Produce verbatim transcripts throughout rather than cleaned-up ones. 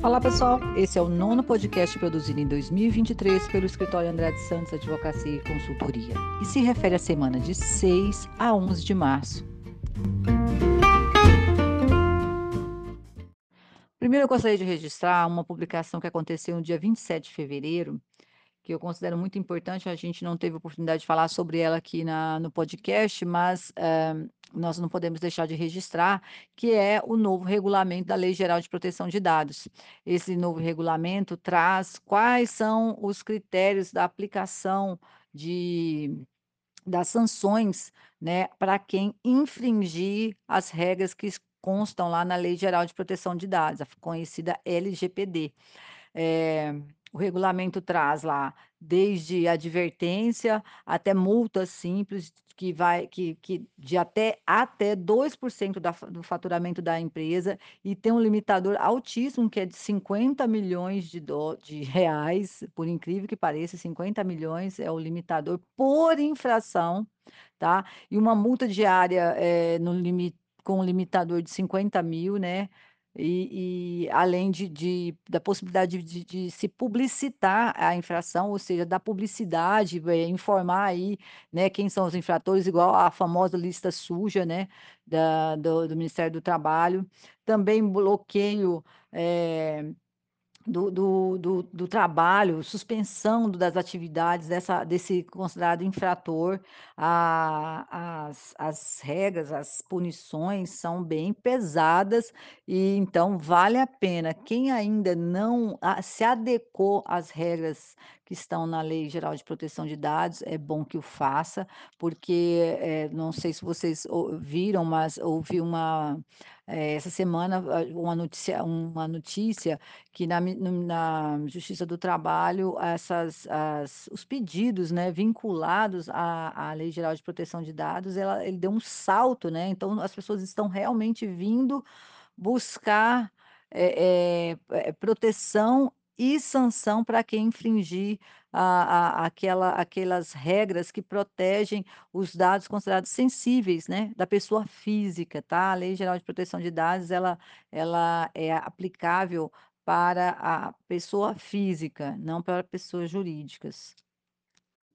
Olá pessoal, esse é o nono podcast produzido em dois mil e vinte e três pelo Escritório André de Santos Advocacia e Consultoria e se refere à semana de seis a onze de março. Primeiro eu gostaria de registrar uma publicação que aconteceu no dia vinte e sete de fevereiro, que eu considero muito importante. A gente não teve oportunidade de falar sobre ela aqui na, no podcast, mas uh, nós não podemos deixar de registrar, que é o novo regulamento da Lei Geral de Proteção de Dados. Esse novo regulamento traz quais são os critérios da aplicação de... das sanções, né, para quem infringir as regras que constam lá na Lei Geral de Proteção de Dados, a conhecida L G P D. É, o regulamento traz lá desde advertência até multa simples, que vai que, que de até, até dois por cento da, do faturamento da empresa, e tem um limitador altíssimo, que é de cinquenta milhões de, do, de reais, por incrível que pareça, cinquenta milhões é o limitador por infração, tá? E uma multa diária é, no limite, com um limitador de cinquenta mil, né? E, e além de, de, da possibilidade de, de se publicitar a infração, ou seja, da publicidade, é, informar aí, né, quem são os infratores, igual a famosa lista suja, né, da, do, do Ministério do Trabalho. Também bloqueio é, do, do, do, do trabalho, suspensão das atividades dessa, desse considerado infrator. A, as, as regras, as punições são bem pesadas, e então vale a pena. Quem ainda não a, se adequou às regras que estão na Lei Geral de Proteção de Dados, é bom que o faça, porque é, não sei se vocês viram, mas houve uma... É, essa semana, uma notícia, uma notícia que na, na Justiça do Trabalho, essas, as, os pedidos, né, vinculados à, à Lei Geral de Proteção de Dados, ela, ele deu um salto, né? Então, as pessoas estão realmente vindo buscar é, é, proteção e sanção para quem infringir a, a, aquela, aquelas regras que protegem os dados considerados sensíveis, né, da pessoa física, tá? A Lei Geral de Proteção de Dados, ela, ela é aplicável para a pessoa física, não para pessoas jurídicas.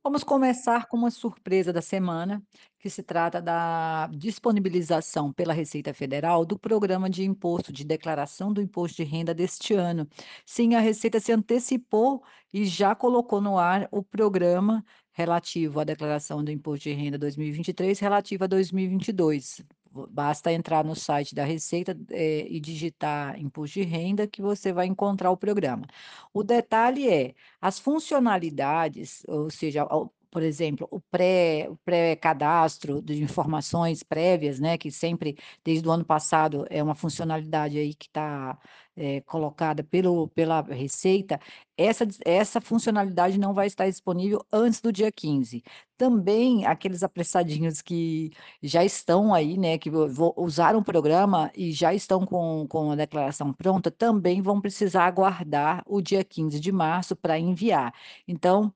Vamos começar com uma surpresa da semana, que se trata da disponibilização pela Receita Federal do Programa de Imposto de Declaração do Imposto de Renda deste ano. Sim, a Receita se antecipou e já colocou no ar o programa relativo à declaração do Imposto de Renda dois mil e vinte e três, relativo a dois mil e vinte e dois. Basta entrar no site da Receita é, e digitar Imposto de Renda, que você vai encontrar o programa. O detalhe é, as funcionalidades, ou seja, por exemplo, o pré, o pré-cadastro de informações prévias, né, que sempre, desde o ano passado, é uma funcionalidade aí que está é, colocada pelo, pela Receita, essa, essa funcionalidade não vai estar disponível antes do dia quinze. Também aqueles apressadinhos que já estão aí, né, que usaram o programa e já estão com, com a declaração pronta, também vão precisar aguardar o dia quinze de março para enviar. Então,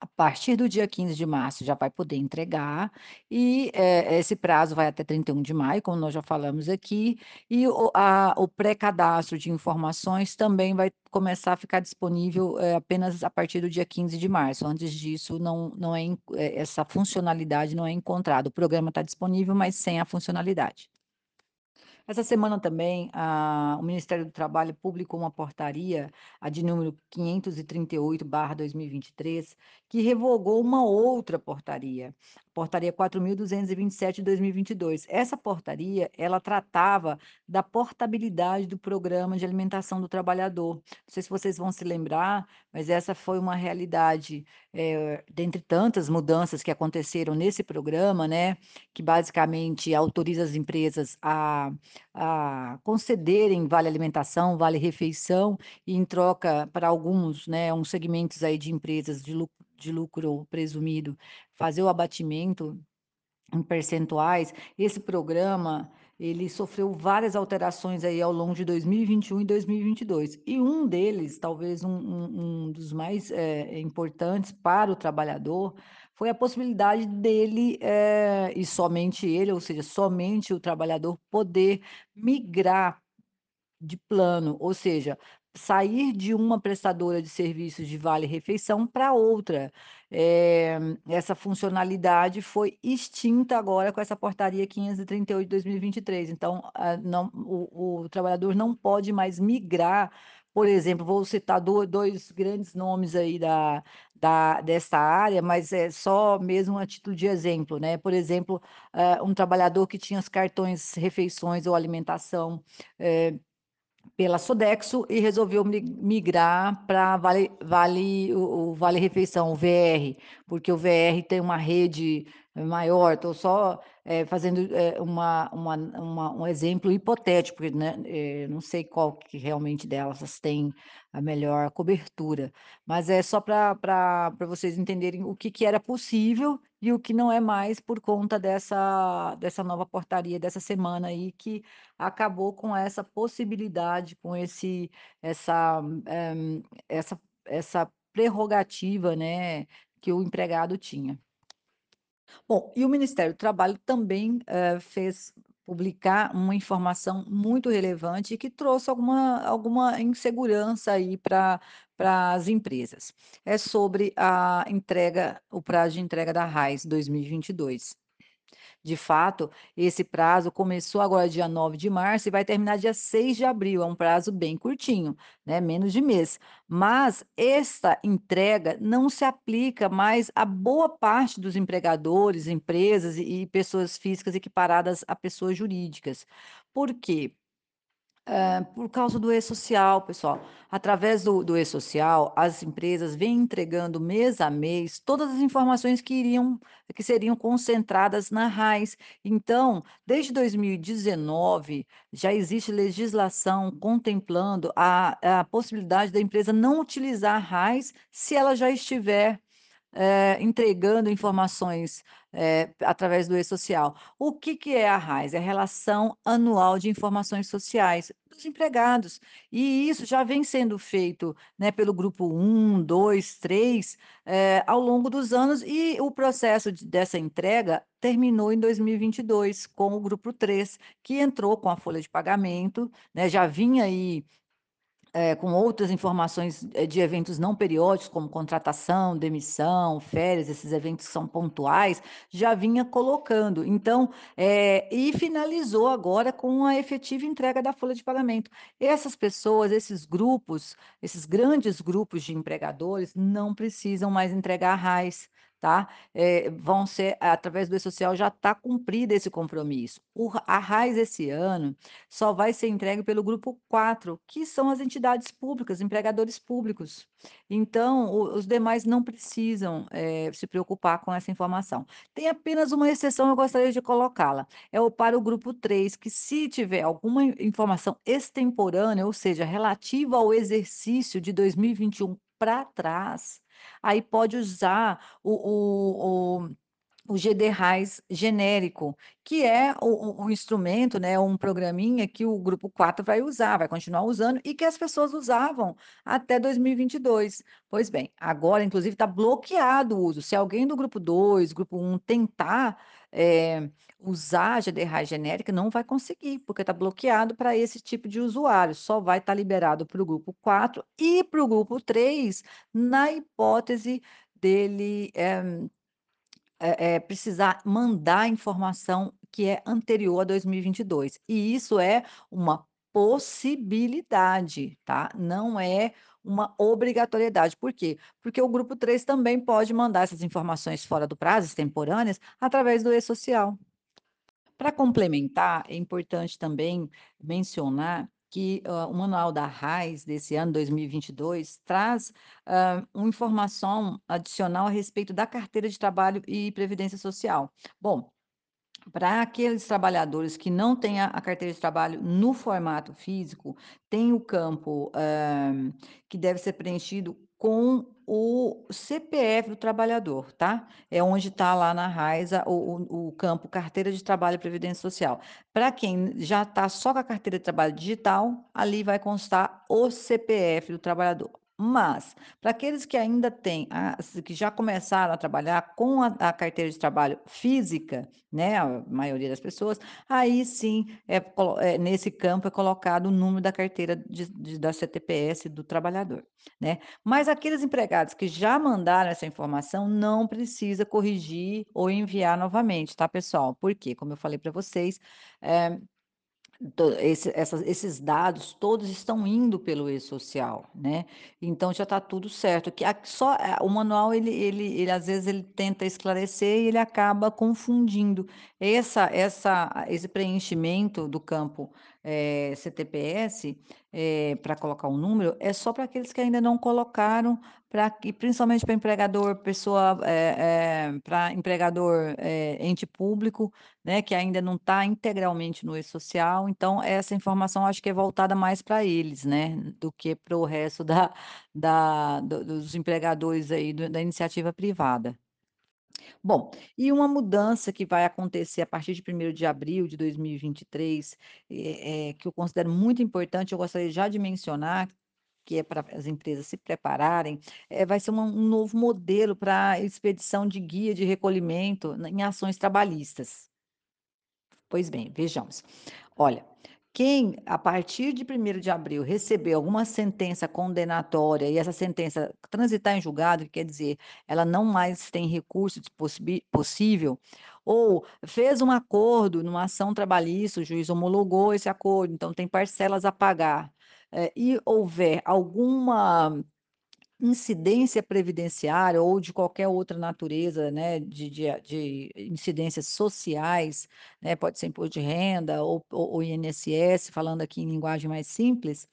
a partir do dia quinze de março já vai poder entregar, e é, esse prazo vai até trinta e um de maio, como nós já falamos aqui, e o, a, o pré-cadastro de informações também vai começar a ficar disponível é, apenas a partir do dia quinze de março. Antes disso, não, não é, essa funcionalidade não é encontrada. O programa está disponível, mas sem a funcionalidade. Essa semana também, a, o Ministério do Trabalho publicou uma portaria, a de número quinhentos e trinta e oito barra dois mil e vinte e três, que revogou uma outra portaria, portaria quatro mil duzentos e vinte e sete de dois mil e vinte e dois. Essa portaria, ela tratava da portabilidade do programa de alimentação do trabalhador. Não sei se vocês vão se lembrar, mas essa foi uma realidade, é, dentre tantas mudanças que aconteceram nesse programa, né, que basicamente autoriza as empresas a... a concederem vale alimentação, vale refeição, e em troca para alguns, né, uns segmentos aí de empresas de lucro, de lucro presumido, fazer o abatimento em percentuais. Esse programa, ele sofreu várias alterações aí ao longo de dois mil e vinte e um e dois mil e vinte e dois, e um deles, talvez um, um, um dos mais é, importantes para o trabalhador, foi a possibilidade dele, é, e somente ele, ou seja, somente o trabalhador, poder migrar de plano, ou seja, sair de uma prestadora de serviços de vale-refeição para outra. É, essa funcionalidade foi extinta agora com essa portaria quinhentos e trinta e oito de dois mil e vinte e três. Então, a, não, o, o trabalhador não pode mais migrar. Por exemplo, vou citar do, dois grandes nomes aí da, da, dessa área, mas é só mesmo a título de exemplo, né? Por exemplo, uh, um trabalhador que tinha os cartões refeições ou alimentação é, pela Sodexo e resolveu migrar para vale, vale, o, o Vale Refeição, o V R, porque o V R tem uma rede maior. Estou só é, fazendo é, uma, uma, uma, um exemplo hipotético, porque, né, é, não sei qual que realmente delas tem a melhor cobertura, mas é só para vocês entenderem o que, que era possível e o que não é mais por conta dessa, dessa nova portaria dessa semana aí, que acabou com essa possibilidade, com esse, essa, um, essa, essa prerrogativa, né, que o empregado tinha. Bom, e o Ministério do Trabalho também uh, fez publicar uma informação muito relevante que trouxe alguma, alguma insegurança aí para as empresas. É sobre a entrega, o prazo de entrega da R A I S dois mil e vinte e dois. De fato, esse prazo começou agora dia nove de março e vai terminar dia seis de abril, é um prazo bem curtinho, né? Menos de mês. Mas esta entrega não se aplica mais a boa parte dos empregadores, empresas e pessoas físicas equiparadas a pessoas jurídicas. Por quê? Uh, por causa do E-Social, pessoal. Através do, do E-Social, as empresas vêm entregando mês a mês todas as informações que, iriam, que seriam concentradas na R A I S. Então, desde dois mil e dezenove, já existe legislação contemplando a, a possibilidade da empresa não utilizar a R A I S se ela já estiver É, entregando informações é, através do E-Social. O que, que é a R A I S? É a Relação Anual de Informações Sociais dos empregados. E isso já vem sendo feito, né, pelo grupo um, dois, três, é, ao longo dos anos, e o processo de, dessa entrega terminou em dois mil e vinte e dois, com o grupo três, que entrou com a folha de pagamento, né, já vinha aí É, com outras informações de eventos não periódicos, como contratação, demissão, férias, esses eventos que são pontuais, já vinha colocando. Então, é, e finalizou agora com a efetiva entrega da folha de pagamento. Essas pessoas, esses grupos, esses grandes grupos de empregadores, não precisam mais entregar a R A I S. Tá? É, vão ser, através do E-Social, já está cumprido esse compromisso. O, a R A I S esse ano só vai ser entregue pelo grupo quatro, que são as entidades públicas, empregadores públicos. Então, o, os demais não precisam é, se preocupar com essa informação. Tem apenas uma exceção, eu gostaria de colocá-la. É o para o grupo três, que se tiver alguma informação extemporânea, ou seja, relativa ao exercício de dois mil e vinte e um para trás, aí pode usar o, o, o, o G D RAIS genérico, que é o, o instrumento, né, um programinha que o Grupo quatro vai usar, vai continuar usando, e que as pessoas usavam até dois mil e vinte e dois. Pois bem, agora, inclusive, está bloqueado o uso. Se alguém do Grupo dois, Grupo um tentar é, usar a G D RAIS genérica, não vai conseguir, porque está bloqueado para esse tipo de usuário. Só vai estar tá liberado para o Grupo quatro e para o Grupo três, na hipótese dele... É, É, é, precisar mandar informação que é anterior a dois mil e vinte e dois. E isso é uma possibilidade, tá? Não é uma obrigatoriedade. Por quê? Porque o grupo três também pode mandar essas informações fora do prazo, extemporâneas, através do E-Social. Para complementar, é importante também mencionar que uh, o manual da R A I S desse ano dois mil e vinte e dois traz uh, uma informação adicional a respeito da Carteira de Trabalho e Previdência Social. Bom, para aqueles trabalhadores que não têm a carteira de trabalho no formato físico, tem o campo uh, que deve ser preenchido com o C P F do trabalhador, tá? É onde está lá na R A I S o, o, o campo Carteira de Trabalho e Previdência Social. Para quem já está só com a Carteira de Trabalho Digital, ali vai constar o C P F do trabalhador. Mas, para aqueles que ainda têm, a, que já começaram a trabalhar com a, a carteira de trabalho física, né, a maioria das pessoas, aí sim, é, é, nesse campo é colocado o número da carteira de, de, da C T P S do trabalhador, né? Mas aqueles empregados que já mandaram essa informação, não precisa corrigir ou enviar novamente, tá, pessoal? Porque, como eu falei para vocês, é, Esse, essas, esses dados todos estão indo pelo E-Social, né? Então já está tudo certo. Que a, só o manual ele, ele, ele às vezes ele tenta esclarecer e ele acaba confundindo essa, essa, esse preenchimento do campo é, C T P S é, para colocar um número é só para aqueles que ainda não colocaram, para e principalmente para empregador pessoa é, é, para empregador é, ente público, né, que ainda não está integralmente no E-Social. Então essa informação acho que é voltada mais para eles, né, do que para o resto da, da do, dos empregadores aí do, da iniciativa privada. Bom, e uma mudança que vai acontecer a partir de primeiro de abril de dois mil e vinte e três, é, é, que eu considero muito importante, eu gostaria já de mencionar, que é para as empresas se prepararem, é, vai ser uma, um novo modelo para expedição de guia de recolhimento em ações trabalhistas. Pois bem, vejamos. Olha, quem, a partir de primeiro de abril, receber alguma sentença condenatória e essa sentença transitar em julgado, quer dizer, ela não mais tem recurso possível, ou fez um acordo numa ação trabalhista, o juiz homologou esse acordo, então tem parcelas a pagar, é, e houver alguma incidência previdenciária ou de qualquer outra natureza, né, de, de, de incidências sociais, né, pode ser imposto de renda ou, ou, ou I N S S, falando aqui em linguagem mais simples,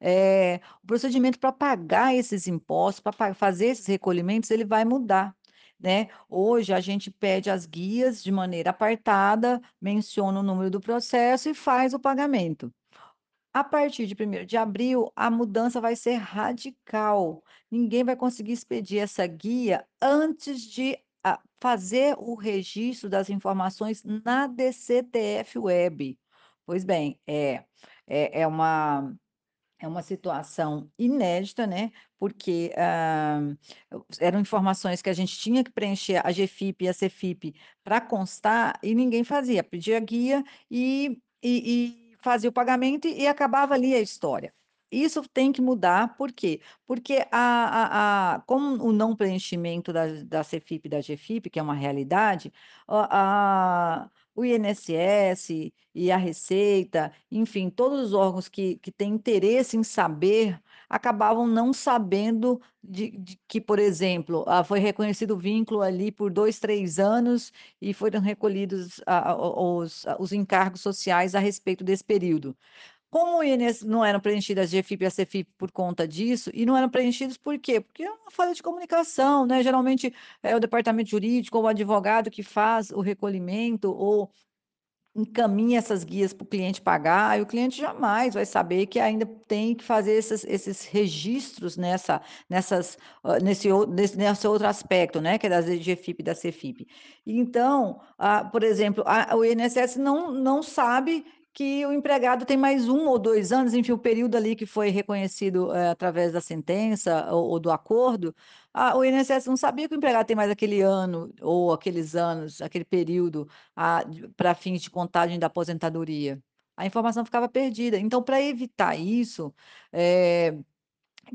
é, o procedimento para pagar esses impostos, para fazer esses recolhimentos, ele vai mudar, né? Hoje a gente pede as guias de maneira apartada, menciona o número do processo e faz o pagamento. A partir de primeiro de abril, a mudança vai ser radical. Ninguém vai conseguir expedir essa guia antes de fazer o registro das informações na D C T F Web. Pois bem, é, é, é, uma, é uma situação inédita, né? Porque ah, eram informações que a gente tinha que preencher a G F I P e a C F I P para constar e ninguém fazia. Pedia a guia e... e, e fazia o pagamento e acabava ali a história. Isso tem que mudar, por quê? Porque a, a, a, com o não preenchimento da, da C F I P e da G F I P, que é uma realidade, a, a, o I N S S e a Receita, enfim, todos os órgãos que, que têm interesse em saber, acabavam não sabendo de, de que, por exemplo, ah, foi reconhecido o vínculo ali por dois, três anos e foram recolhidos ah, os, os encargos sociais a respeito desse período. Como o I N S S não eram preenchidas a G F I P e a C F I P por conta disso, e não eram preenchidos por quê? Porque é uma falha de comunicação, né? Geralmente é o departamento jurídico ou o advogado que faz o recolhimento ou encaminha essas guias para o cliente pagar, e o cliente jamais vai saber que ainda tem que fazer esses, esses registros nessa, nessas, nesse, nesse outro aspecto, né, que é da G F I P e da C F I P. Então, a, por exemplo, a, o I N S S não, não sabe que o empregado tem mais um ou dois anos, enfim, o período ali que foi reconhecido é, através da sentença ou, ou do acordo, a, o I N S S não sabia que o empregado tem mais aquele ano ou aqueles anos, aquele período para fins de contagem da aposentadoria. A informação ficava perdida. Então, para evitar isso, é,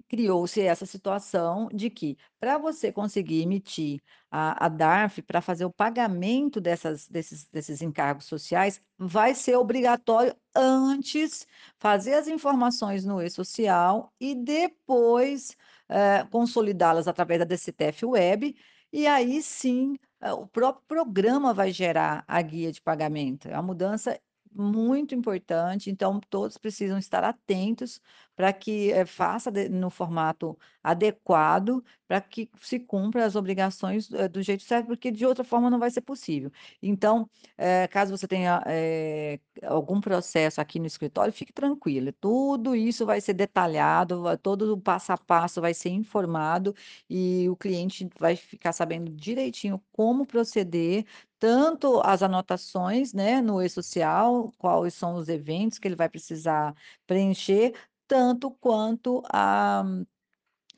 criou-se essa situação de que, para você conseguir emitir a, a DARF para fazer o pagamento dessas, desses, desses encargos sociais, vai ser obrigatório antes fazer as informações no E-Social e depois é, consolidá-las através da D C T F Web, e aí sim o próprio programa vai gerar a guia de pagamento. É uma mudança muito importante, então todos precisam estar atentos para que é, faça de, no formato adequado, para que se cumpra as obrigações é, do jeito certo, porque de outra forma não vai ser possível. Então, é, caso você tenha é, algum processo aqui no escritório, fique tranquilo, tudo isso vai ser detalhado, todo o passo a passo vai ser informado e o cliente vai ficar sabendo direitinho como proceder, tanto as anotações, né, no E-Social, quais são os eventos que ele vai precisar preencher, tanto quanto a,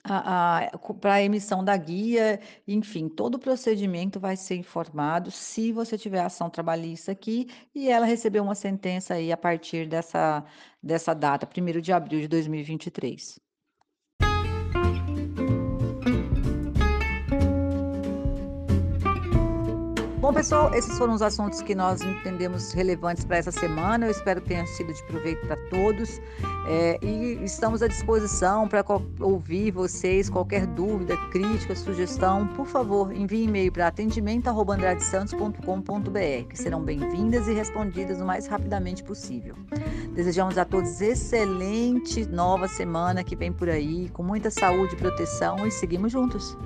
para a emissão da guia, enfim, todo o procedimento vai ser informado se você tiver ação trabalhista aqui e ela recebeu uma sentença aí a partir dessa, dessa data, primeiro de abril de dois mil e vinte e três. Bom, pessoal, esses foram os assuntos que nós entendemos relevantes para essa semana. Eu espero que tenha sido de proveito para todos. É, e estamos à disposição para ouvir vocês. Qualquer dúvida, crítica, sugestão, por favor, envie e-mail para atendimento arroba andré de santos ponto com ponto br, que serão bem-vindas e respondidas o mais rapidamente possível. Desejamos a todos excelente nova semana que vem por aí, com muita saúde e proteção, e seguimos juntos.